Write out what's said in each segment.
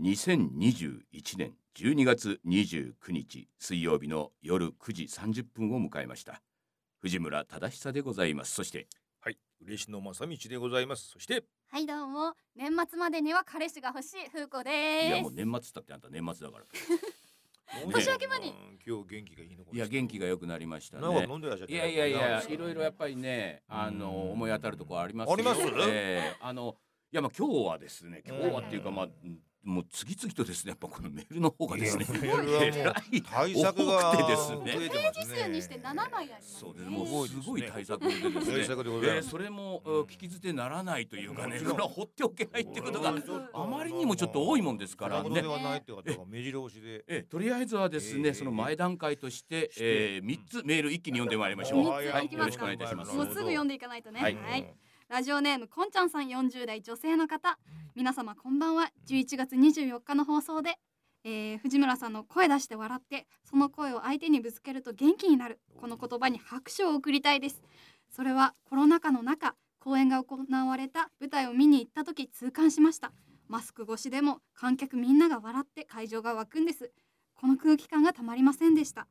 2021年12月29日水曜日の夜9時30分を迎えました。藤村忠久でございます。そしてはい、嬉野正道でございます。そしてはい、どうも年末までには彼氏が欲しい風子です。いやもう年末だってあんた年末だから年明けまで今日元気がいいのか。いや元気が良くなりましたね。なんか飲んでらっしゃって。いやいやいや、いろいろやっぱりね、思い当たるところありますよね。ありますね。いやまあ今日はですね、今日はっていうかまあもう次々とですね、やっぱこのメールの方がですね、対策が多くてですね、ページ数にして7枚ありますね。そうです。もうすごい対策でですね、それも聞き捨てならないというかね、これは放っておけないってことがあまりにもちょっと多いもんですからね。とりあえずはですね、その前段階として3つメール一気に読んでまいりましょう。はい、よろしくお願いいたします。もうすぐ読んでいかないとね。はい。ラジオネームこんちゃんさん、40代女性の方、皆様こんばんは。11月24日の放送で、藤村さんの声出して笑ってその声を相手にぶつけると元気になる、この言葉に拍手を送りたいです。それはコロナ禍の中、公演が行われた舞台を見に行った時痛感しました。マスク越しでも観客みんなが笑って会場が沸くんです。この空気感がたまりませんでした。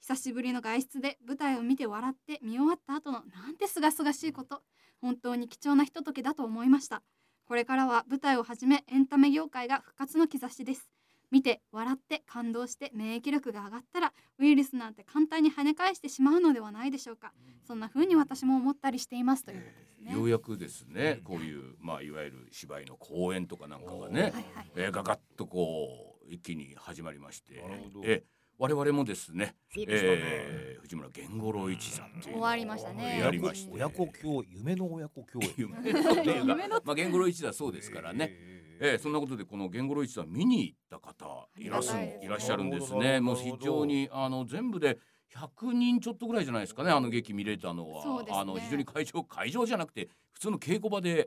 久しぶりの外出で舞台を見て笑って見終わった後のなんて清々しいこと、本当に貴重なひとときだと思いました。これからは舞台をはじめエンタメ業界が復活の兆しです。見て笑って感動して免疫力が上がったらウイルスなんて簡単に跳ね返してしまうのではないでしょうか。そんな風に私も思ったりしています、ということですね。ようやくですね、こういう、いわゆる芝居の公演とかなんかがね、ガガッとこう一気に始まりまして、我々もですね、藤村源五郎一座っていうのを終わりましたね。やりまして、親子共夢の親子共演源五郎一座そうですからね、そんなことでこの源五郎一座見に行った方いらっしゃるんですね。もう非常に全部で100人ちょっとぐらいじゃないですかね、あの劇見れたのは。そうですね、非常に会場じゃなくて普通の稽古場で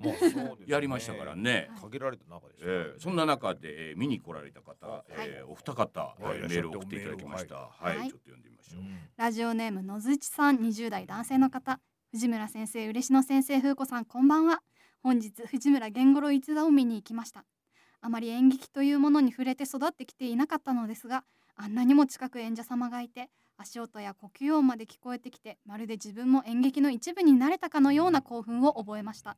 やりましたからね。限られた中ですね。そんな中で見に来られた方、お二方メールを送っていただきました。はい、ちょっと読んでみましょう。ラジオネーム野槌さん、20代男性の方、藤村先生、嬉野先生、風子さん、こんばんは。本日藤村源五郎一座を見に行きました。あまり演劇というものに触れて育ってきていなかったのですが、あんなにも近く演者様がいて足音や呼吸音まで聞こえてきて、まるで自分も演劇の一部になれたかのような興奮を覚えました。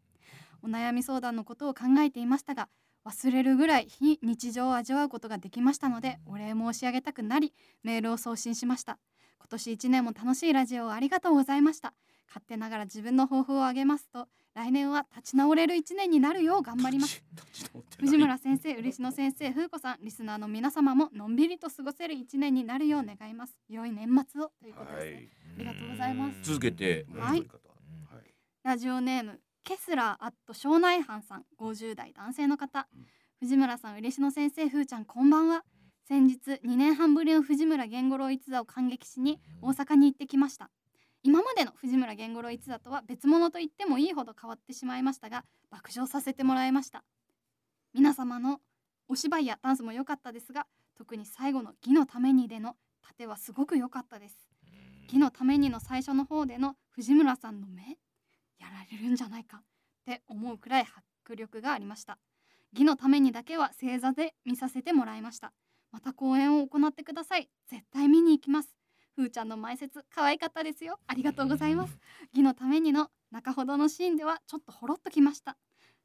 お悩み相談のことを考えていましたが、忘れるぐらい非日常を味わうことができましたので、お礼申し上げたくなり、メールを送信しました。今年1年も楽しいラジオをありがとうございました。勝手ながら自分の抱負をあげますと、来年は立ち直れる1年になるよう頑張ります。藤村先生、嬉野先生、風子さん、リスナーの皆様ものんびりと過ごせる1年になるよう願います。良い年末を、ということですね。はい、ありがとうございます。続けて、はい、ラジオネームケスラー@庄内藩さん、50代男性の方、藤村さん、嬉野先生、風ちゃん、こんばんは。先日2年半ぶりの藤村源五郎一座を観劇しに大阪に行ってきました。今までの藤村源五郎一座とは別物と言ってもいいほど変わってしまいましたが、爆笑させてもらいました。皆様のお芝居やダンスも良かったですが、特に最後の義のためにでの殺陣はすごく良かったです。義のためにの最初の方での藤村さんの目、やられるんじゃないかって思うくらい迫力がありました。義のためにだけは正座で見させてもらいました。また公演を行ってください。絶対見に行きます。ふーちゃんの前説可愛かったですよ。ありがとうございます。義のためにの中ほどのシーンではちょっとほろっときました。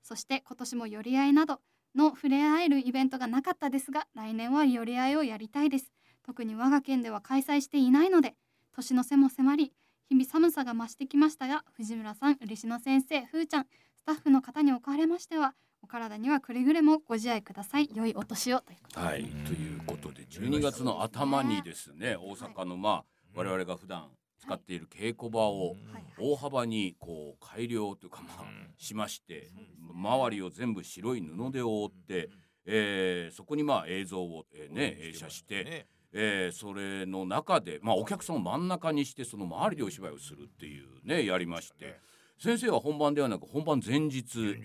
そして今年も寄り合いなどの触れ合えるイベントがなかったですが、来年は寄り合いをやりたいです。特に我が県では開催していないので、年の瀬も迫り日々寒さが増してきましたが、藤村さん、嬉野先生、ふーちゃん、スタッフの方におかれましてはお体にはくれぐれもご自愛ください。良いお年を、ということで、はい、ということで12月の頭にですね、大阪の我々が普段使っている稽古場を大幅にこう改良というかしまして、周りを全部白い布で覆って、そこに映像を映写して、それの中でお客さんを真ん中にしてその周りでお芝居をするっていうやりまして、先生は本番ではなく本番前日、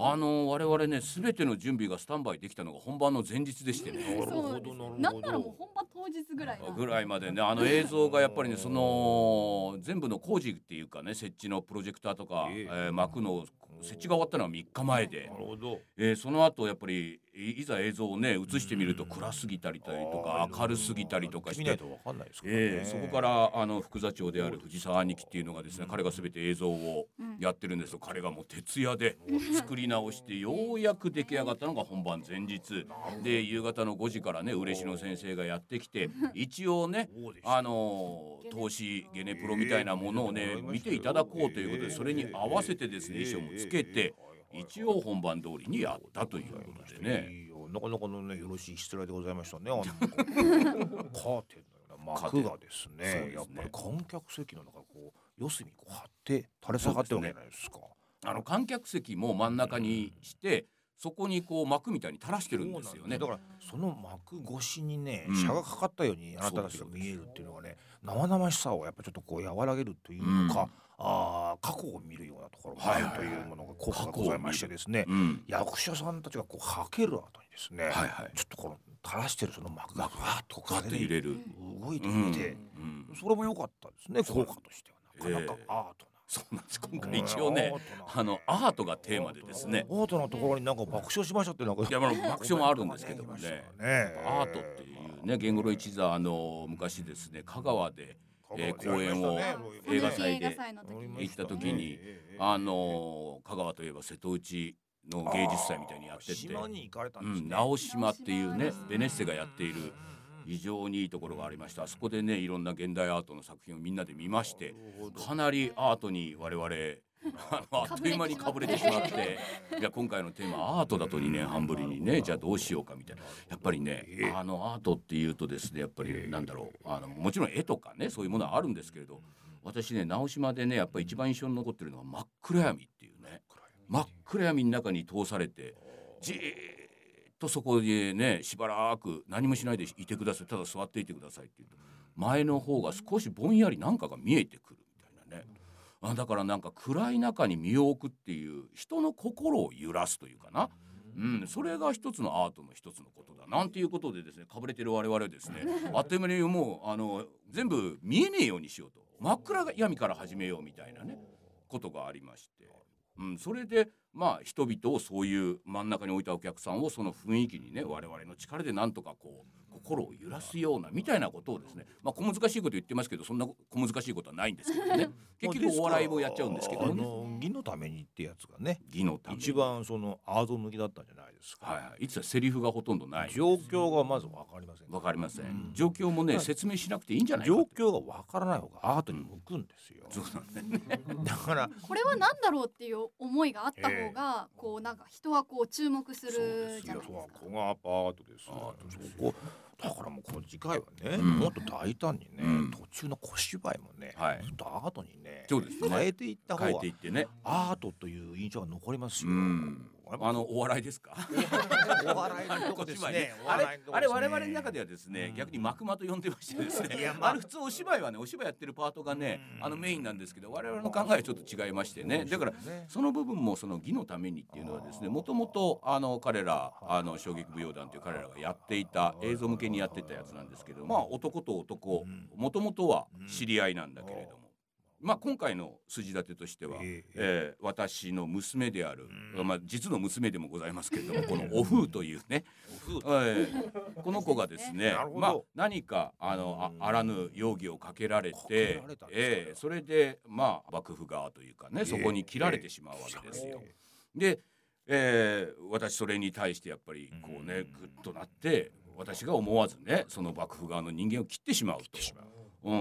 我々すべての準備がスタンバイできたのが本番の前日でしてね。なんならもう本番当日ぐらいまでね、映像がやっぱりね、その全部の工事っていうかね、設置のプロジェクターとか幕の設置が終わったのは3日前で、その後やっぱりいざ映像をね映してみると暗すぎたりとか明るすぎたりとかして見ないと分かんないですからね。そこから副座長である藤沢兄貴っていうのがですね、彼が全て映像をやってるんですよ。彼がもう徹夜で作り直してようやく出来上がったのが本番前日で、夕方の5時からね嬉野先生がやってきて、一応ね投資ゲネプロみたいなものをね見ていただこうということで、それに合わせてですね衣装もつけて一応本番通りにやったということでね、なかなかのねよろしい失礼でございましたね。カーテンのような幕がですね、やっぱり観客席の中こう四隅こう張って垂れ下がってるわけじゃないですか。観客席も真ん中にして、そこにこう幕みたいに垂らしてるんですよね。だからその幕越しにね、車がかかったようにあなたたちが見えるっていうのがね、生々しさをやっぱちょっとこう和らげるというか、過去を見るようなところがあるというものが効果がございましてですね、役者さんたちがこうはける後にですね、ちょっとこの垂らしてるその幕がふわっと風で動いていて、それも良かったですね。効果としてはなかなかアートな。そうなんです。今回一応ねアートがテーマでですね、アートのところになんか爆笑しましたって、なんかいや、爆笑もあるんですけどもね、アートっていうね、源五郎一座昔ですね香川で公演を映画祭で行った時に香川といえば瀬戸内の芸術祭みたいにやってて、島に行かれたんですね。直島っていうねベネッセがやっている非常にいいところがありました。あそこでねいろんな現代アートの作品をみんなで見まして、かなりアートに我々あっという間にかぶれてしまって、いや今回のテーマアートだと2年半ぶりにね、じゃあどうしようかみたいな。やっぱりねアートっていうとですね、やっぱりなんだろうもちろん絵とかねそういうものはあるんですけれど、私ね直島でねやっぱり一番印象に残ってるのは真っ暗闇っていうね、真っ暗闇の中に通されてじーとそこでねしばらく何もしないでいてください、ただ座っていてくださいっていうと、前の方が少しぼんやり何かが見えてくるみたいなね。だからなんか暗い中に身を置くっていう人の心を揺らすというかな、それが一つのアートの一つのことだなんていうことでですね、かぶれてる我々はですねあっという間にもう全部見えねえようにしようと、真っ暗闇から始めようみたいなねことがありまして、それで人々をそういう真ん中に置いたお客さんをその雰囲気にね我々の力でなんとかこう心を揺らすようなみたいなことをですね、小難しいこと言ってますけどそんな小難しいことはないんですけどね結局お笑いもやっちゃうんですけどね。義のためにってやつがね一番そのアート向きだったんじゃないですか。いつはセリフがほとんどない、状況がまず分かりません。状況もね説明しなくていいんじゃないか。状況が分からない方がアートに向くんですよ。そうなんですねだからこれは何だろうっていう思いがあった方がこうなんか人はこう注目するじゃないですか。ここがアートです。だからもうこの次回はね、もっと大胆にね、途中の小芝居もね、ちょっとアートにね、変えていった方がアートという印象が残りますよ。お笑いですかお笑いのとこですねあれ我々の中ではですね、逆にマクマと呼んでましてですね普通お芝居はねお芝居やってるパートがねメインなんですけど、我々の考えはちょっと違いましてね。だからその部分もその義のためにっていうのはですね、もともと彼ら衝撃舞踊団という彼らがやっていた映像向けにやってたやつなんですけど、男と男もともとは知り合いなんだけれども、今回の筋立てとしては、私の娘である、実の娘でもございますけれどもこのお風というねこの子がですね、何かあらぬ容疑をかけられて、それで幕府側というかねそこに切られてしまうわけですよ。で、私それに対してやっぱりこうねグッとなって、私が思わずねその幕府側の人間を切ってしまうと。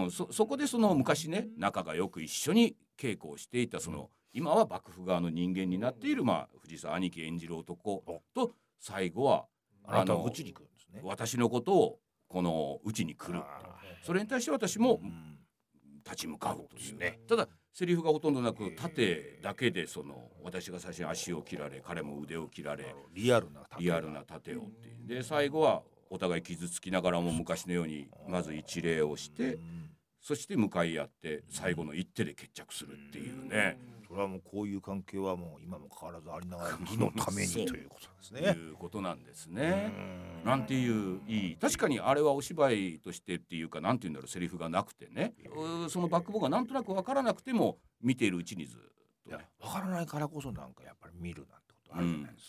そこでその昔ね仲がよく一緒に稽古をしていたその今は幕府側の人間になっている藤沢兄貴演じる男と、最後はあなたはうちに来るんですね、私のことをこのうちに来る、それに対して私も立ち向かうというね。ただセリフがほとんどなく、盾だけでその私が最初に足を切られ彼も腕を切られリアルな盾をっていうで、最後はお互い傷つきながらも昔のようにまず一礼をしてそして向かい合って最後の一手で決着するっていうね。それはもうこういう関係はもう今も変わらずありながら義のためにということですねいうことなんですね。なんていういい、確かにあれはお芝居としてっていうかなんていうんだろう、セリフがなくてねそのバックボーンがなんとなく分からなくても見ているうちにずっとね分からないからこそなんかやっぱり見るなんてことことあるじゃないです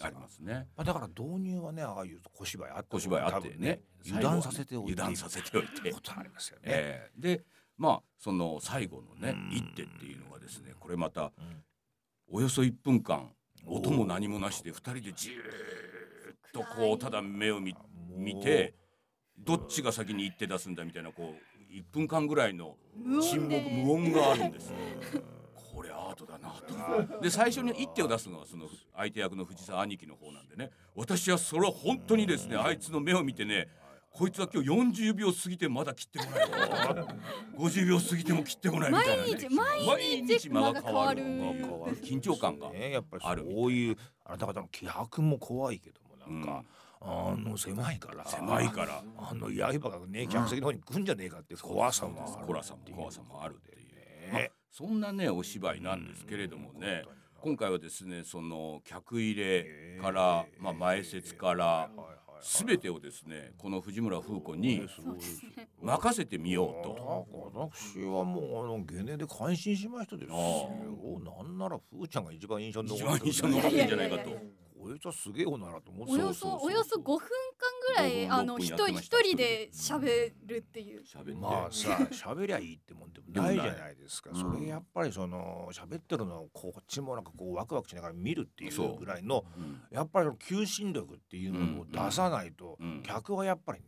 か、うん、ありますね。だから導入はね、ああいう小芝居あって、小芝居あってね、油断させておいて、油断させておいてことありますよね、で、まあその最後のね、一手っていうのがですね、これまたおよそ1分間音も何もなしで2人でじーっとこうただ目を 見てどっちが先に一手出すんだみたいな、こう1分間ぐらいの沈黙、無音があるんですよ。これアートだなと。で、最初に一手を出すのはその相手役の藤沢兄貴の方なんでね、私はそれは本当にですね、あいつの目を見てね、こいつは今日40秒過ぎてまだ切ってこない50秒過ぎても切ってこないみたいな、ね、毎日間が変わる緊張感がある。こういうあなた方の気迫も怖いけども、なんか、うん、あの狭いからあの刃がね、客席の方に来んじゃねえかって怖さもある、っていう、まあ、そんなねお芝居なんですけれどもね、今回はですね、その客入れから、まあ、前説からすべてをですね、この藤村風子に任せてみようと。私はもうゲネで感心しましたですよ。なんなら風ちゃんが一番印象に残ってるんじゃないかと。こいつはすげえ女だと思って。およそ5分間ぐらい一人で喋るっていう。まあさ、喋りゃいいってもんでもないじゃないですか。それやっぱりその喋ってるのをこっちもなんかこうワクワクしながら見るっていうぐらいの、やっぱり求心力っていうのを出さないと客はやっぱりね、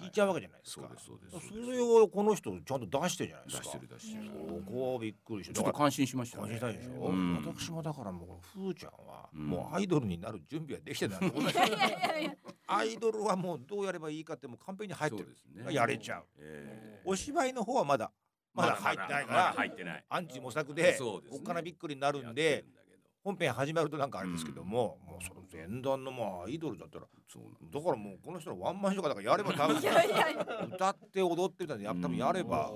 引いちゃうわけじゃないですか。それをこの人ちゃんと出してるじゃないですか。出してる。そこはびっくりして。ちょっと感心しましたね。感心したでしょ。私もだからもう風ちゃんはもうアイドルになる準備はできてない。アイドルはもうどうやればいいかってもう完璧に入ってる、ね、やれちゃう、お芝居の方はまだ入ってないから、アンチ模索でおっかなびっくりになるんで、本編始まるとなんかあれですけども、もうその前段のもうアイドルだったら、だからもうこの人のワンマンショーかだからやれば多分歌って踊ってみたいなの多分やれば、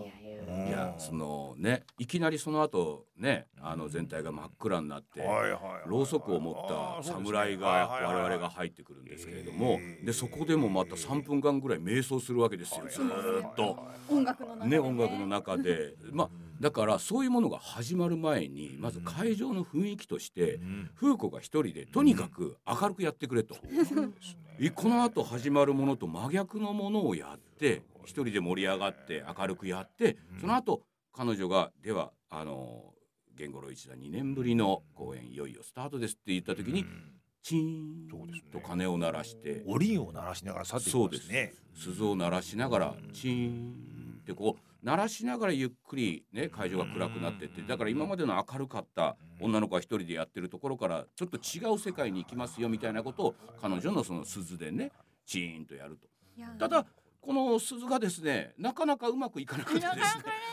いやそのね、いきなりその後ね、全体が真っ暗になって、ろうそくを持った侍が我々が入ってくるんですけれども、でそこでもまた3分間ぐらい瞑想するわけですよ、ずっと音楽の中で、まあだからそういうものが始まる前に、まず会場の雰囲気として風子が一人でとにかく明るくやってくれと、この後始まるものと真逆のものをやって一人で盛り上がって明るくやって、その後彼女がでは源五郎一座2年ぶりの公演いよいよスタートですって言った時にチーンと鐘を鳴らして、おりんを鳴らしながら去っていきますね。鈴を鳴らしながらチーンってこう鳴らしながらゆっくりね、会場が暗くなってって、だから今までの明るかった女の子が一人でやってるところからちょっと違う世界に行きますよみたいなことを彼女のその鈴でね、チーンとやると。ただこの鈴がですね、なかなかうまくいかなくてですね、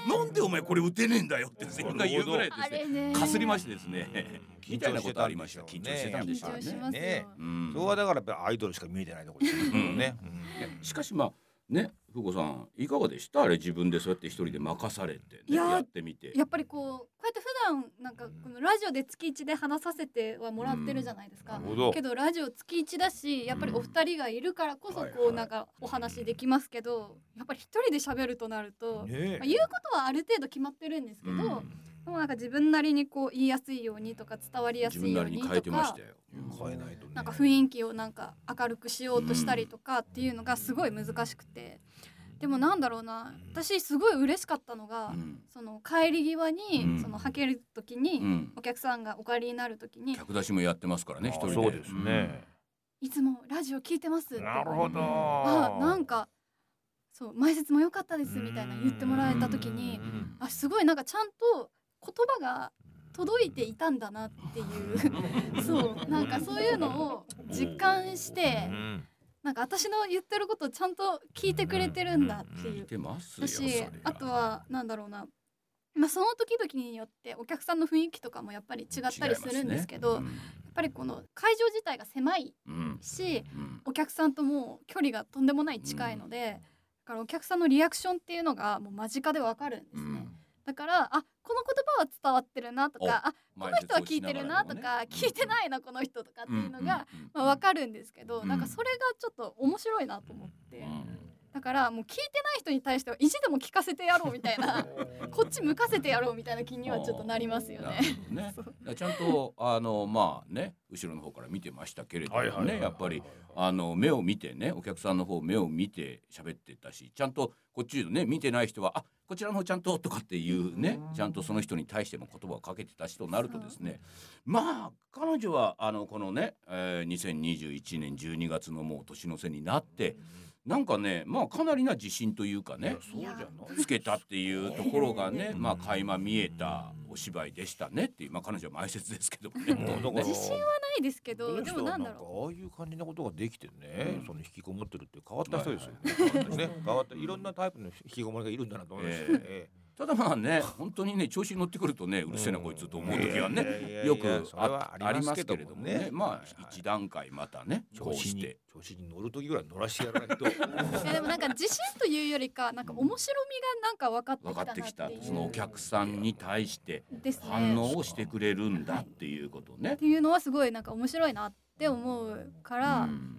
なんでお前これ打てねえんだよって全員が言うぐらいですね、かすりましてですね、みたいなことありました。緊張してたんでしょうね。それはだからやっぱりアイドルしか見えてないところですよね。しかしまあね、風子さんいかがでした？あれ自分でそうやって一人で任されて、ね、やってみて、やっぱりこうやって普段なんかこのラジオで月1で話させてはもらってるじゃないですか、けどラジオ月1だし、やっぱりお二人がいるからこそこうなんかお話できますけど、やっぱり一人で喋るとなると、ね、まあ、言うことはある程度決まってるんですけど、でもなんか自分なりにこう言いやすいようにとか伝わりやすいようにとか、自分なりに変えてましたよ。変えないとね、なんか雰囲気をなんか明るくしようとしたりとかっていうのがすごい難しくて、でもなんだろうな、私すごい嬉しかったのが、その帰り際に、そのはける時に、お客さんがお帰りになる時に、客出しもやってますからね、一人で。そうですね、いつもラジオ聞いてますって。なるほど。なんかそう、前説も良かったですみたいな言ってもらえた時に、すごいなんかちゃんと言葉が届いていたんだなっていうそう、なんかそういうのを実感して、なんか私の言ってることをちゃんと聞いてくれてるんだっていう。聞いてますよ。あとはなんだろうな、その時々によってお客さんの雰囲気とかもやっぱり違ったりするんですけど、やっぱりこの会場自体が狭いし、お客さんともう距離がとんでもない近いので、だからお客さんのリアクションっていうのがもう間近でわかるんですね、だからこの言葉は伝わってるなとか、この人は聞いてるなとか、聞いてないなこの人とかっていうのが分かるんですけど、なんかそれがちょっと面白いなと思って、だからもう聞いてない人に対しては意地でも聞かせてやろうみたいなこっち向かせてやろうみたいな気にはちょっとなりますよね。ねちゃんとまあね後ろの方から見てましたけれどもね、はいはいはいはい、やっぱり目を見てねお客さんの方目を見て喋ってたしちゃんとこっちのね見てない人はあこちらの方ちゃんととかっていうねちゃんとその人に対しても言葉をかけてたしとなるとですねまあ彼女はこのね、2021年12月のもう年の瀬になってなんかね、まあ、かなりな自信というかねそうじゃないつけたっていうところがね、まあ、垣間見えたお芝居でしたねっていう、まあ、彼女は前説ですけどもね自信はないですけどでもなんだろうああいう感じなことができてね、うん、その引きこもってるって変わった人ですよね、はいはい、変わったいろんなタイプの引きこもりがいるんだなと思います、ただまあね本当にね調子に乗ってくるとねうるせえなこいつと思う時はね、よく ありますけれどもねまあ一段階またね調子に乗る時ぐらい乗らしてやらないとでもなんか自信というよりかなんか面白みがなんか分かってきたそのお客さんに対して反応をしてくれるんだっていうことねっていうのはすごいなんか面白いなって思うから、うん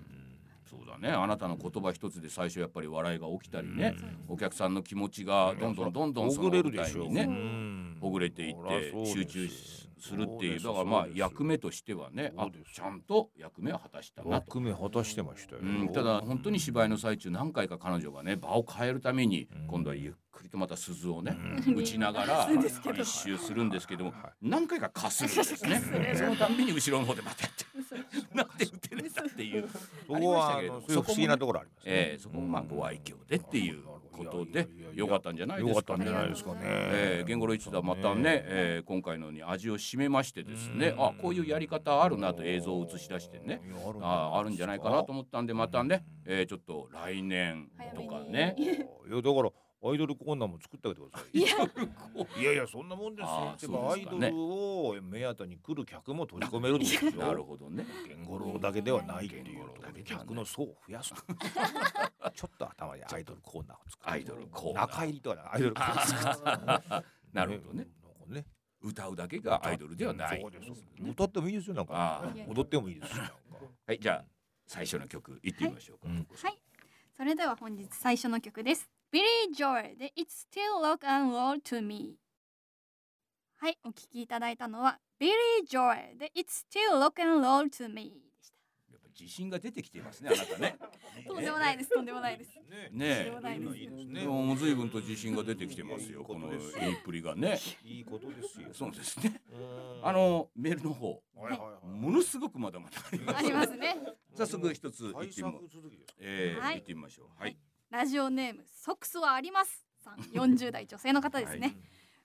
そうだねあなたの言葉一つで最初やっぱり笑いが起きたりね、うん、お客さんの気持ちがどんどんその舞台にねほぐれていって集中するっていうだからまあ役目としてはねあちゃんと役目は果たしたなと役目果たしてましたよ、うん、ただ本当に芝居の最中何回か彼女がね場を変えるために今度はゆっくりとまた鈴をね、うん、打ちながら一周するんですけども何回かかするんですねそのたんびに後ろの方でまたやってなんで打てねえんだっていうそこは不思議なところありますね、そこもまあご愛嬌でっていうことで良かったんじゃないですかね源五郎一座またね、今回のに味を締めましてですねあこういうやり方あるなと映像を映し出してねあるんじゃないかなと思ったんでまたね、ちょっと来年とかねいやだからアイドルコーナーも作ってあげてくださいいやそんなもんですよでも、ね、アイドルを目当てに来る客も閉じ込めるんですよなるほどね源五郎だけではないっていうところで客の層を増やすちょっと頭にアイドルコーナーを作るアイドルコーナー中入りとはないアイドルコーナーなるほど ね歌うだけがアイドルではないそうです歌ってもいいですよなんか踊ってもいいですよはいじゃあ最初の曲いってみましょうか、はいはい、それでは本日最初の曲ですビリー・ジョエルで It's still rock and roll to me はい、お聴きいただいたのはビリー・ジョエルで It's still rock and roll to me でした。やっぱ自信が出てきてますね、あなたねとんでもないですねえ、もう随分と自信が出てきてますよ、この言いっぷりがねいいことですよそうですねメールの方、ものすごくまだまだありますね早速一つ言ってみましょうはいラジオネームソックスはありますさん40代女性の方ですね、はい、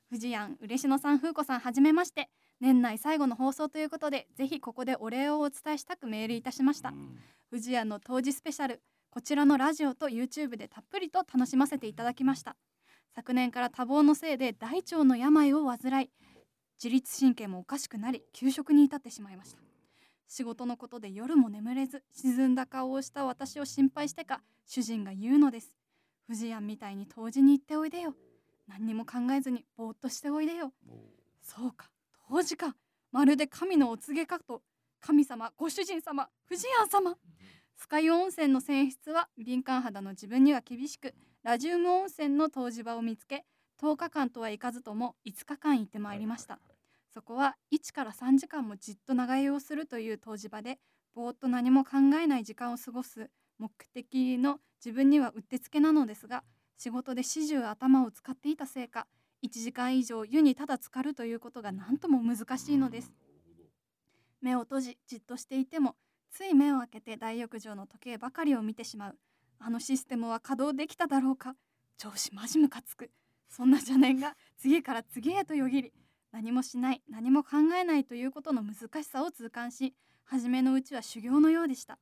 藤谷嬉野さん風子さんはじめまして年内最後の放送ということでぜひここでお礼をお伝えしたくメールいたしました、うん、藤谷の当時スペシャルこちらのラジオと YouTube でたっぷりと楽しませていただきました昨年から多忙のせいで大腸の病を患い自律神経もおかしくなり休職に至ってしまいました仕事のことで夜も眠れず沈んだ顔をした私を心配してか主人が言うのです藤谷みたいに当時に行っておいでよ何にも考えずにぼーっとしておいでよそうか当時かまるで神のお告げかと神様ご主人様藤谷様酸ヶ湯温泉の泉質は敏感肌の自分には厳しくラジウム温泉の湯治場を見つけ10日間とはいかずとも5日間行ってまいりました、はいはいはいそこは1から3時間もじっと長湯をするという湯治場でぼーっと何も考えない時間を過ごす目的の自分にはうってつけなのですが仕事で始終頭を使っていたせいか1時間以上湯にただ浸かるということが何とも難しいのです目を閉じじっとしていてもつい目を開けて大浴場の時計ばかりを見てしまうあのシステムは稼働できただろうか上司マジムカつくそんな邪念が次から次へとよぎり何もしない、何も考えないということの難しさを痛感し、初めのうちは修行のようでした。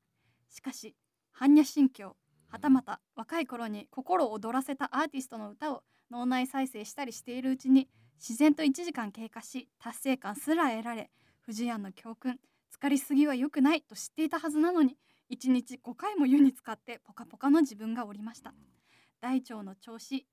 しかし、般若心経、はたまた若い頃に心を躍らせたアーティストの歌を脳内再生したりしているうちに、自然と1時間経過し、達成感すら得られ、藤谷の教訓、疲れすぎは良くないと知っていたはずなのに、1日5回も湯に浸かってポカポカの自分がおりました。大腸の調子、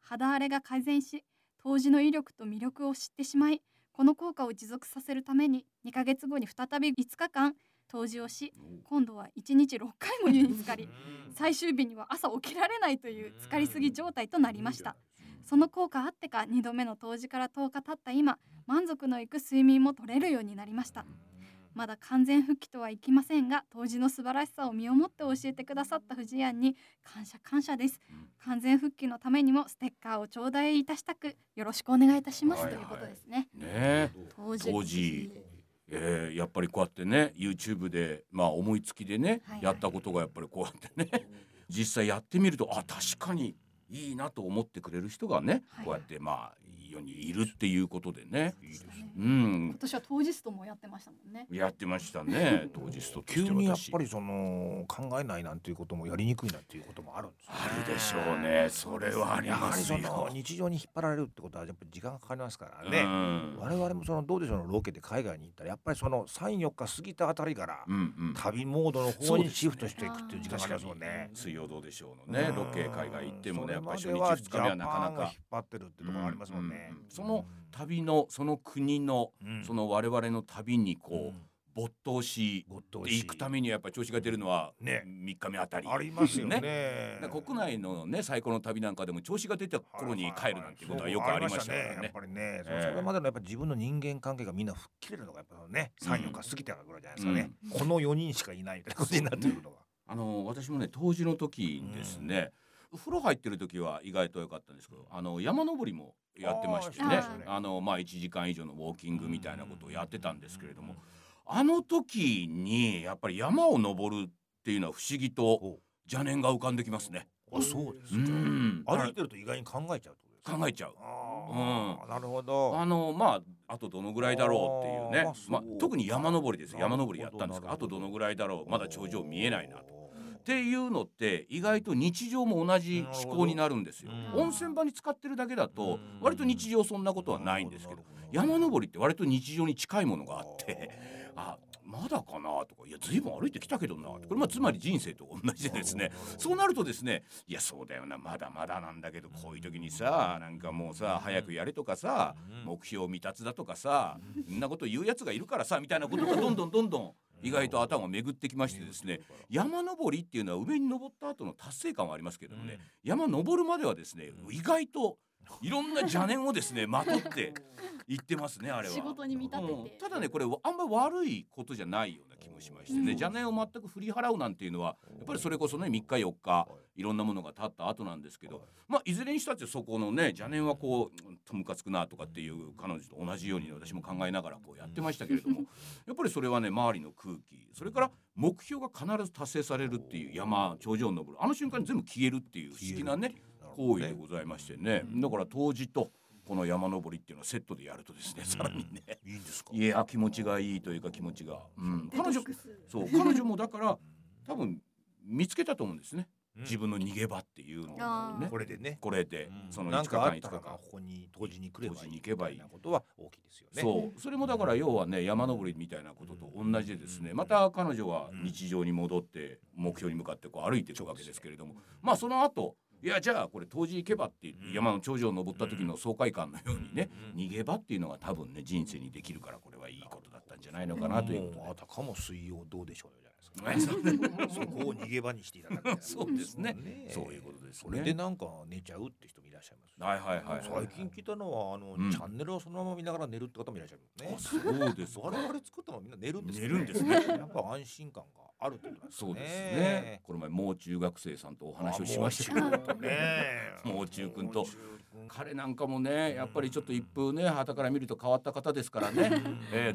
肌荒れが改善し、当時の威力と魅力を知ってしまいこの効果を持続させるために2ヶ月後に再び5日間湯治をし、今度は1日6回も湯に浸かり、最終日には朝起きられないという浸かりすぎ状態となりました。その効果あってか、2度目の湯治から10日経った今、満足のいく睡眠も取れるようになりました。まだ完全復帰とはいきませんが、湯治の素晴らしさを身をもって教えてくださった藤庵に感謝です。完全復帰のためにもステッカーを頂戴いたしたく、よろしくお願いいたします、はいはい、ということですね。湯治、やっぱりこうやってね YouTube で、思いつきでね、はいはい、やったことがやっぱりこうやってね実際やってみると、あ、確かにいいなと思ってくれる人がね、はい、こうやって世にいるっていうことでね、いいですね、今年は当日ともやってましたもんね。やってましたね当日と。急にやっぱりその考えないなんていうこともやりにくいなっていうこともあるんですよ、ね、あるでしょうね。それはありますよ。やはりその日常に引っ張られるってことはやっぱり時間がかかりますからね、我々もそのどうでしょう、ロケで海外に行ったらやっぱりその 3,4 日過ぎたあたりから、旅モードの方にシフトしていくっていう時間がありますもんね。水曜どうでしょうのね、ロケ海外行ってもね、やっぱり初日2日目はなかなか引っ張ってるってところがありますもんね、その旅のその国の、その我々の旅にこう、没頭し行くためにやっぱり調子が出るのは3日目あたり、ありますよね。国内のね最高の旅なんかでも調子が出た頃に帰るなんてことはよくありましたからね。やっぱりね、それまでのやっぱ自分の人間関係がみんな吹っ切れるのがやっぱね 3,4 日過ぎたぐらいじゃないですかね、この4人しかいないみたいなことになってるのが私もね当時の時ですね、風呂入ってる時は意外と良かったんですけど、山登りもやってましてね、1時間以上のウォーキングみたいなことをやってたんですけれども、あの時にやっぱり山を登るっていうのは不思議と邪念が浮かんできますね。あ、そうですか。歩いてると意外に考えちゃうってことですか。考えちゃう。なるほど。あとどのぐらいだろうっていうね、特に山登りです。山登りやったんですが、あとどのぐらいだろう、まだ頂上見えないなとっていうのって意外と日常も同じ思考になるんですよ。温泉場に使ってるだけだと割と日常そんなことはないんですけど、山登りって割と日常に近いものがあって、あ、まだかなとか、いや随分歩いてきたけどな、これつまり人生と同じですね。そうなるとですね、いやそうだよな、まだまだなんだけど、こういう時にさ、なんかもうさ早くやれとかさ、目標未達だとかさ、そんなこと言うやつがいるからさみたいなことがどんどん意外と頭が巡ってきましてですね、山登りっていうのは上に登った後の達成感はありますけどもね、山登るまではですね、意外といろんな邪念をですねまとっていってますね。あれは仕事に見立てて、ただね、これあんまり悪いことじゃないような気もしましてね、邪念を全く振り払うなんていうのはやっぱりそれこそね3日4日いろんなものが経った後なんですけど、いずれにしたってそこのね邪念はこうムカつくなとかっていう彼女と同じように私も考えながらこうやってましたけれども、やっぱりそれはね周りの空気、それから目標が必ず達成されるっていう、山頂上に登るあの瞬間に全部消えるっていう不思議なね行為でございましてね、だから湯治とこの山登りっていうのはセットでやるとですね、さらにね、いいんですか。いや、気持ちがいいというか、気持ちが、彼女もだから多分見つけたと思うんですね、自分の逃げ場っていうのをね、これでその1日間にとかここに湯治に来ればいいみたいなことは大きいですよね。そう、それもだから要はね山登りみたいなことと同じでですね、また彼女は日常に戻って目標に向かってこう歩いていくわけですけれども、その後、いやじゃあこれ湯治行けばって山の頂上を登った時の爽快感のようにね、逃げ場っていうのが多分ね人生にできるから、これはいいことだったんじゃないのかなということで、あたかも水曜どうでしょうよじゃないですか、ね、そこを逃げ場にしていただくみたいなそうですね、そういうことですね。それでなんか寝ちゃうって人もいらっしゃいます、ね、はい、最近聞いたのはチャンネルをそのまま見ながら寝るって方もいらっしゃいますね。そうです、我々作ったのはみんな寝るんですね。寝るんですねやっぱ安心感があるってことですね。そうですね。この前もう中学生さんとお話をしましたけどもう中君と、彼なんかもねやっぱりちょっと一風ね旗から見ると変わった方ですからね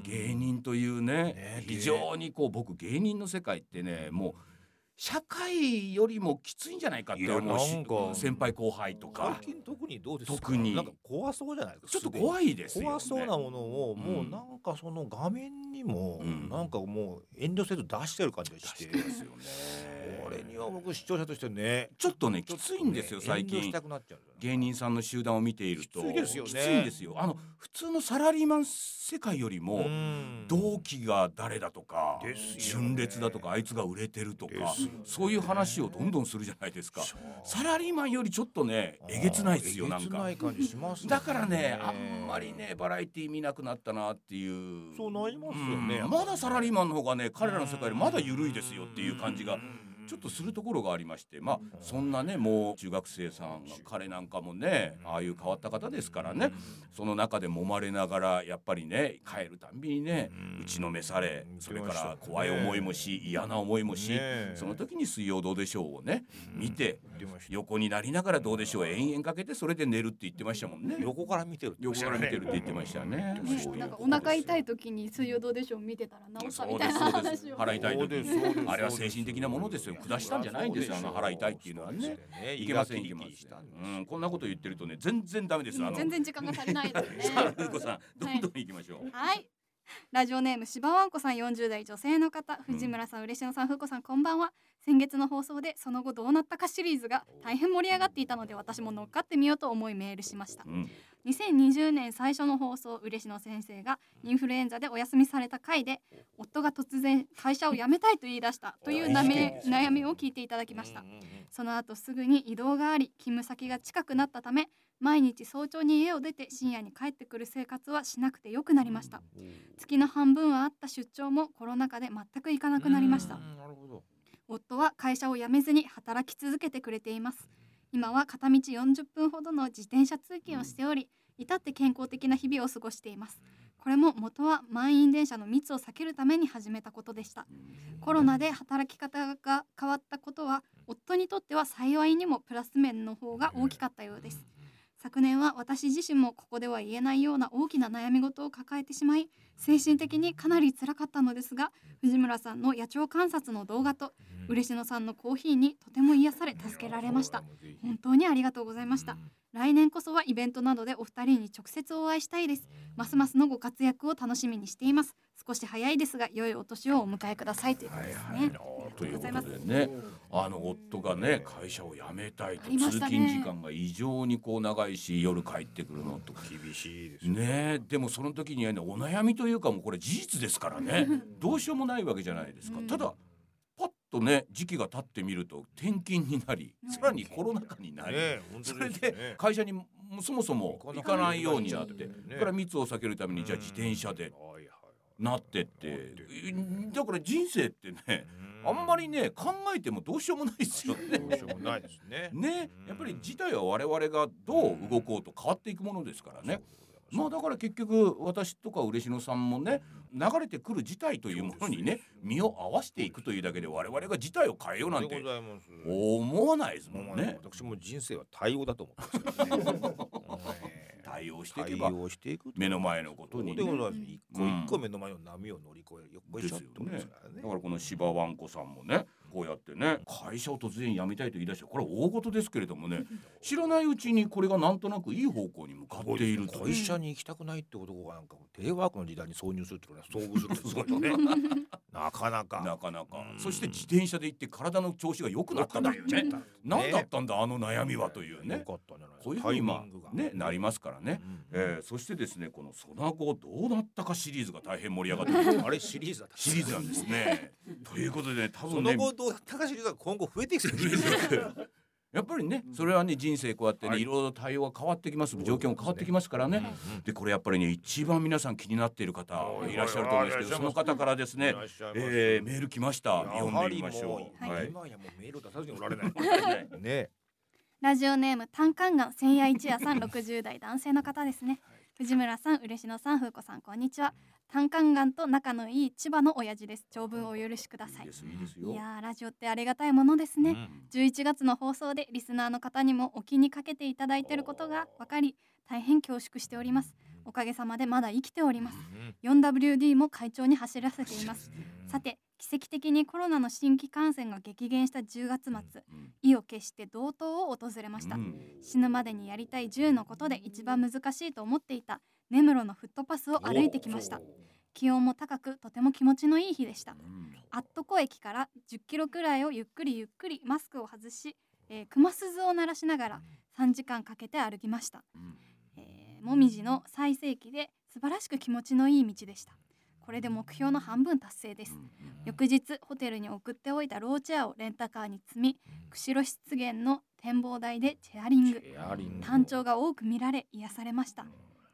芸人というね、非常にこう僕芸人の世界ってねもう社会よりもきついんじゃないかって思うし、先輩後輩とか最近特にどうですか。特になんか怖そうじゃないですか。ちょっと怖いですよね。怖そうなものをもうなんかその画面にもなんかもう遠慮せず出してる感じがして、これにはが僕視聴者としてねちょっとねきついんですよ最近、芸人さんの集団を見ているときついですよね。きついんですよ。普通のサラリーマン世界よりも同期が誰だとか純烈だとかあいつが売れてるとかそういう話をどんどんするじゃないですか。サラリーマンよりちょっとねえげつないですよなんか。だからねあんまりねバラエティ見なくなったなっていう。そうなりますよね。まだサラリーマンの方がね彼らの世界よりまだ緩いですよっていう感じがちょっとするところがありまして、まあそんなねもう中学生さんが彼なんかもねああいう変わった方ですからね、その中で揉まれながらやっぱりね帰るたんびにね打ちのめされ、それから怖い思いもし嫌な思いもし、その時に水曜どうでしょうをね見て横になりながらどうでしょう延々かけてそれで寝るって言ってましたもんね。横から見てるって言ってましたね。なんかお腹痛い時に水曜どうでしょう見てたら治ったみたいな話を。腹痛い時あれは精神的なものですよ。下したんじゃないんですよ。腹痛いっていうのはねいけませんいけません、こんなこと言ってるとね全然ダメです、全然時間が足りないですね。さあルーコさんどんどん行きましょう。はい、ラジオネームしばわんこさん40代女性の方、藤村さん嬉野さんふうこさんこんばんは。先月の放送でその後どうなったかシリーズが大変盛り上がっていたので私も乗っかってみようと思いメールしました、2020年最初の放送、嬉野先生がインフルエンザでお休みされた回で夫が突然会社を辞めたいと言い出したという悩みを聞いていただきました。その後すぐに移動があり勤務先が近くなったため毎日早朝に家を出て深夜に帰ってくる生活はしなくてよくなりました。月の半分はあった出張もコロナ禍で全く行かなくなりました。夫は会社を辞めずに働き続けてくれています。今は片道40分ほどの自転車通勤をしており、至って健康的な日々を過ごしています。これも元は満員電車の密を避けるために始めたことでした。コロナで働き方が変わったことは、夫にとっては幸いにもプラス面の方が大きかったようです。昨年は私自身もここでは言えないような大きな悩み事を抱えてしまい、精神的にかなり辛かったのですが、藤村さんの野鳥観察の動画と嬉野さんのコーヒーにとても癒され助けられました。本当にありがとうございました。来年こそはイベントなどでお二人に直接お会いしたいです。ますますのご活躍を楽しみにしています。少し早いですが良いお年をお迎えくださいということですね。ということでね、夫がね会社を辞めたいと、通勤時間が異常にこう長いし夜帰ってくるのと厳しいです ね。でもその時にはねお悩みというかもうこれ事実ですからねどうしようもないわけじゃないですか、ただパッとね時期が経ってみると転勤になり、さらにコロナ禍になり、それで会社にそもそも行かないようになって、だから密を避けるためにじゃあ自転車でなってって、だから人生ってねあんまりね考えてもどうしようもないですよね。どうしようもないですね。ね、やっぱり事態は我々がどう動こうと変わっていくものですからね。まあだから結局私とか嬉野さんもね流れてくる事態というものにね身を合わせていくというだけで我々が事態を変えようなんて思わないですもんね。私も人生は対応だと思ってますね。対応していけば目の前のことに、ね、一個一個目の前の波を乗り越える、横にしょっとですからね。だからこのしばわんこさんもねこうやってね会社を突然辞めたいと言い出したこれは大事ですけれどもね、知らないうちにこれがなんとなくいい方向に向かっていると。会社に行きたくないって男がなんかテレワークの時代に挿入するってことは遭遇するってすごいねなかなか、そして自転車で行って体の調子が良くなったんだよね。何だったんだあの悩みはというね、こういうふうに今ねなりますからね。そしてですねこのその後どうなったかシリーズが大変盛り上がってるあれシリーズなんですねということで、ね、多分ね高橋が今後増えていくやっぱりねそれはね人生こうやってねいろいろ対応が変わってきます、条件も変わってきますからね。でこれやっぱりね一番皆さん気になっている方いらっしゃると思うんですけど、その方からですねメール来ました。読んでみましょう。今やもうメール出さずにおられないね。ラジオネームタンカンガン千夜一夜さん60代男性の方ですね。藤村さん嬉野さん風子さんこんにちは。タンカンガンと仲のいい千葉の親父です。長文をお許しください。いやラジオってありがたいものですね、11月の放送でリスナーの方にもお気にかけていただいていることが分かり大変恐縮しております。おかげさまでまだ生きております、4WD も快調に走らせています。さて奇跡的にコロナの新規感染が激減した10月末、意を決して道東を訪れました、死ぬまでにやりたい10のことで一番難しいと思っていた根室のフットパスを歩いてきました。気温も高くとても気持ちのいい日でした、うん、あっとこ駅から10キロくらいをゆっくりゆっくりマスクを外し、熊鈴を鳴らしながら3時間かけて歩きました、もみじの最盛期で素晴らしく気持ちのいい道でした。これで目標の半分達成です。翌日ホテルに送っておいたローチェアをレンタカーに積み、釧路湿原の展望台でチェアリング、タンチョウが多く見られ癒されました。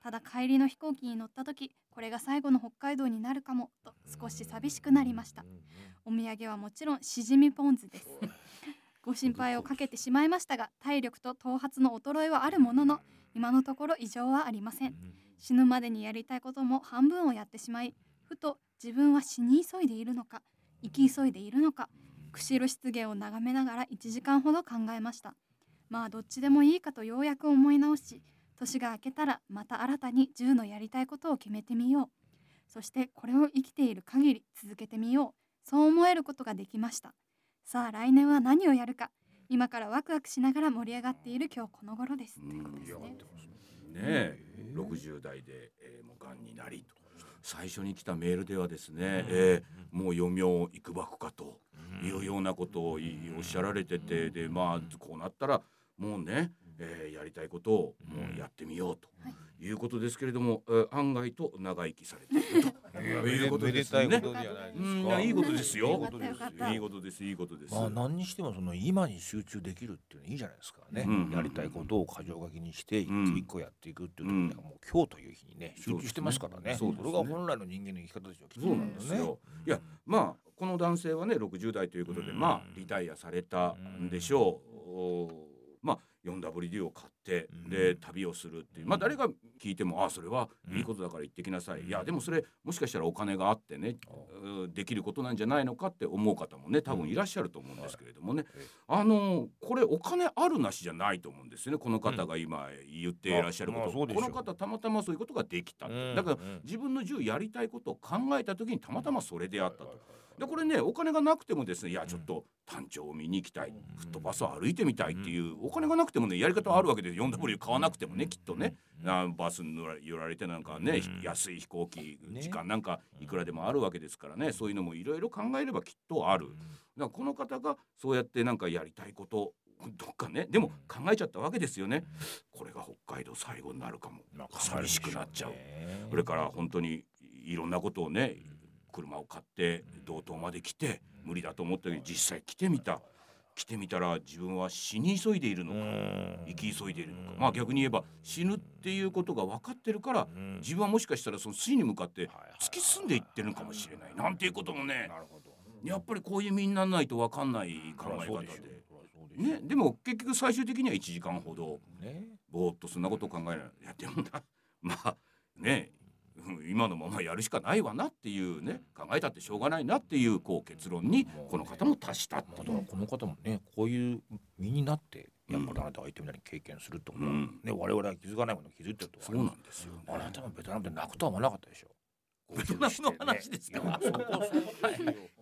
ただ帰りの飛行機に乗った時、これが最後の北海道になるかもと少し寂しくなりました。お土産はもちろんしじみポン酢ですご心配をかけてしまいましたが、体力と頭髪の衰えはあるものの今のところ異常はありません。死ぬまでにやりたいことも半分をやってしまい、ふと自分は死に急いでいるのか生き急いでいるのか、釧路湿原を眺めながら1時間ほど考えました。まあどっちでもいいかとようやく思い直し、年が明けたらまた新たに10のやりたいことを決めてみよう、そしてこれを生きている限り続けてみよう、そう思えることができました。さあ来年は何をやるか、今からワクワクしながら盛り上がっている今日この頃です。60代で、もうがんになりと最初に来たメールではですね、もう余命いくばくかというようなことをおっしゃられてて、でまあこうなったらもうね、やりたいことをもうやってみようということですけれども、案外と長生きされているということですね。いいことですよ。いいことです。まあ何にしてもその今に集中できるっていうのはいいじゃないですかね、うん、やりたいことを過剰書きにして一個やっていくっていう時にはもう今日という日にね集中してますからね。そうですね。それが本来の人間の生き方でしょう。そうなんですよ。いやまあこの男性はね60代ということで、まあリタイアされたんでしょう。まあ、4WD を買ってで旅をするっていう、まあ誰が聞いてもああそれはいいことだから行ってきなさい、いやでもそれもしかしたらお金があってねできることなんじゃないのかって思う方もね多分いらっしゃると思うんですけれどもね、これお金あるなしじゃないと思うんですよね、この方が今言っていらっしゃること。この方たまたまそういうことができた、だから自分の10やりたいことを考えた時にたまたまそれであったと。でこれねお金がなくてもですね、いやちょっと単調を見に行きたい、フットパスを歩いてみたいっていうお金がなくてもねやり方はあるわけで、 4W 買わなくてもねきっとねバスに揺られてなんかね安い飛行機時間なんかいくらでもあるわけですからね、そういうのもいろいろ考えればきっとある。だからこの方がそうやってなんかやりたいことどっかねでも考えちゃったわけですよね。これが北海道最後になるかも、寂しくなっちゃう。それから本当にいろんなことをね、車を買って道東まで来て無理だと思ったけど実際来てみたら自分は死に急いでいるのか生き急いでいるのか、まあ逆に言えば死ぬっていうことが分かってるから自分はもしかしたらその死に向かって突き進んでいってるのかもしれないなんていうこともね、やっぱりこういう身にならないと分かんない考え方でね。でも結局最終的には1時間ほどぼーっとそんなことを考えない、いやでもなまあね今のままやるしかないわなっていうね、考えたってしょうがないなっていう、こう結論にこの方も達したってこと、この方もねこういう身になってやっぱりあなたが相手みたいに経験すると思う、ね、我々は気づかないものを気づいてると。そうなんですよ、ね、あなたもベトナムで泣くとは思わなかったでしょ。ベトナムの話ですよ、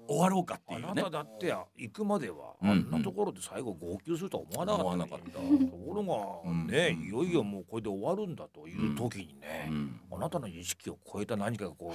終わろうかっていうね。あなただって行くまではあんなところで最後号泣するとは思わなかった、ところがね、いよいよもうこれで終わるんだという時にね、あなたの意識を超えた何かがこ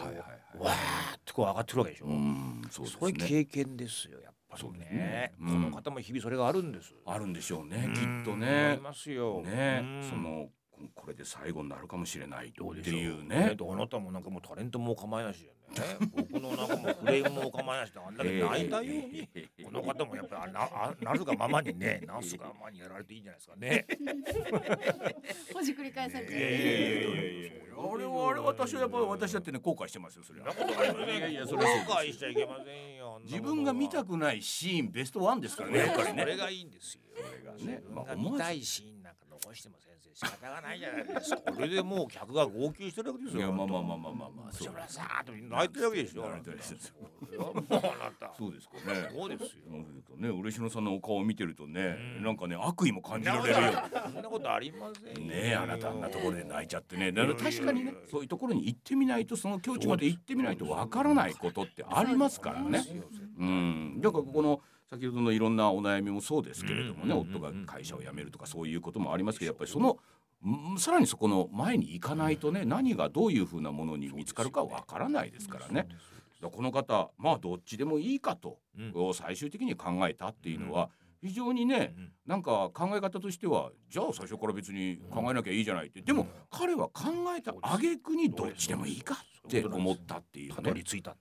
う、わーってこう上がってくるわけでしょ、そうですね、それ経験ですよやっぱりね、この方も日々それがあるんです、あるんでしょうねきっとね、ありますよね、そのこれで最後になるかもしれないっていうね。あなたもなんかもうタレントも構えなしだよね僕のなんかもフレームも構えなしであんだけ泣いたように、この方もやっぱり なるがままにねなすがままにやられていいんじゃないですかねほじくり返されて、あれは私だってね後悔してますよ。それは後悔しちゃいけませんよ。自分が見たくないシーンベスト1ですからね、やっぱりね。それがいいんですよ、ね、まあ、見たいシーンなんか残しても先生仕方がないじゃないですかこれでもう客が号泣してるわけですよ。いやまあそうですね。泣いてるわけでしょ。そうですかね。そうですよね。嬉野さんのお顔を見てるとね、なんかね悪意も感じられるよ。そんなことありませんよね。あなたあんなところで泣いちゃってね。だから確かにね、そういうところに行ってみないと、その境地まで行ってみないとわからないことってありますからね。だからこの先ほどのいろんなお悩みもそうですけれどもね、夫が会社を辞めるとかそういうこともありますけど、やっぱりそのさらにそこの前に行かないとね、何がどういうふうなものに見つかるかわからないですからね。この方、まあどっちでもいいかと、最終的に考えたっていうのは非常にね、なんか考え方としては、じゃあ最初から別に考えなきゃいいじゃないって。でも彼は考えた挙句にどっちでもいいかって思ったっていうね、たどり着いたっ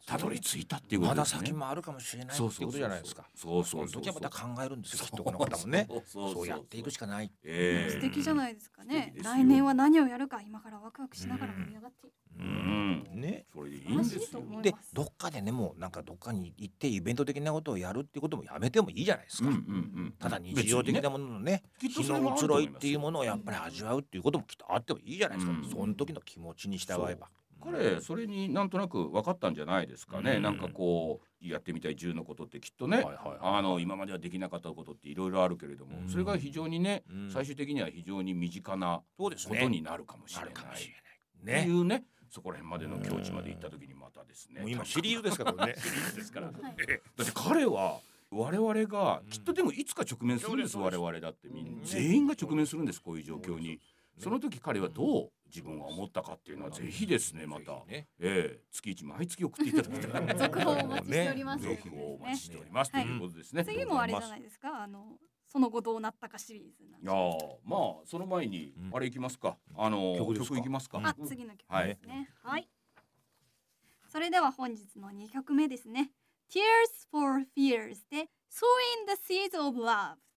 ていうことですね。まだ先もあるかもしれないってことじゃないですか。そうそうそう、その時はまた考えるんですよ、きっとこの方もね。そうやっていくしかない。素敵じゃないですかね。来年は何をやるか今からワクワクしながら盛り上がっている。ね、それでいいんですよ。で、どっかでね、もうなんかどっかに行ってイベント的なことをやるってこともやめてもいいじゃないですか。ただ日常的なもののね、日の移ろいっていうものをやっぱり味わうっていうこともきっとあってもいいじゃないですか。その時の気持ちに従えば。彼それになんとなく分かったんじゃないですかね。なんかこうやってみたい10のことってきっとね、今まではできなかったことっていろいろあるけれども、それが非常にね、最終的には非常に身近なことになるかもしれないっていうね、そこら辺までの境地まで行った時にまたですね、もう今シリーズですからね。シリーズですから、はい、だって彼は我々がきっとでもいつか直面するんです、我々だって全員が直面するんです、こういう状況に。その時彼はどう自分が思ったかっていうのはぜひですね、また、月1毎月送っていただきたい。続報をお待ちしております。続報をお待ちしておりますということですね。次もあれじゃないですか、その後どうなったかシリーズなんです。まあその前にあれいきますか、曲いきますか。次の曲ですね。はい、それでは本日の2曲目ですね。Tears for Fears で Sowing the Seeds of Love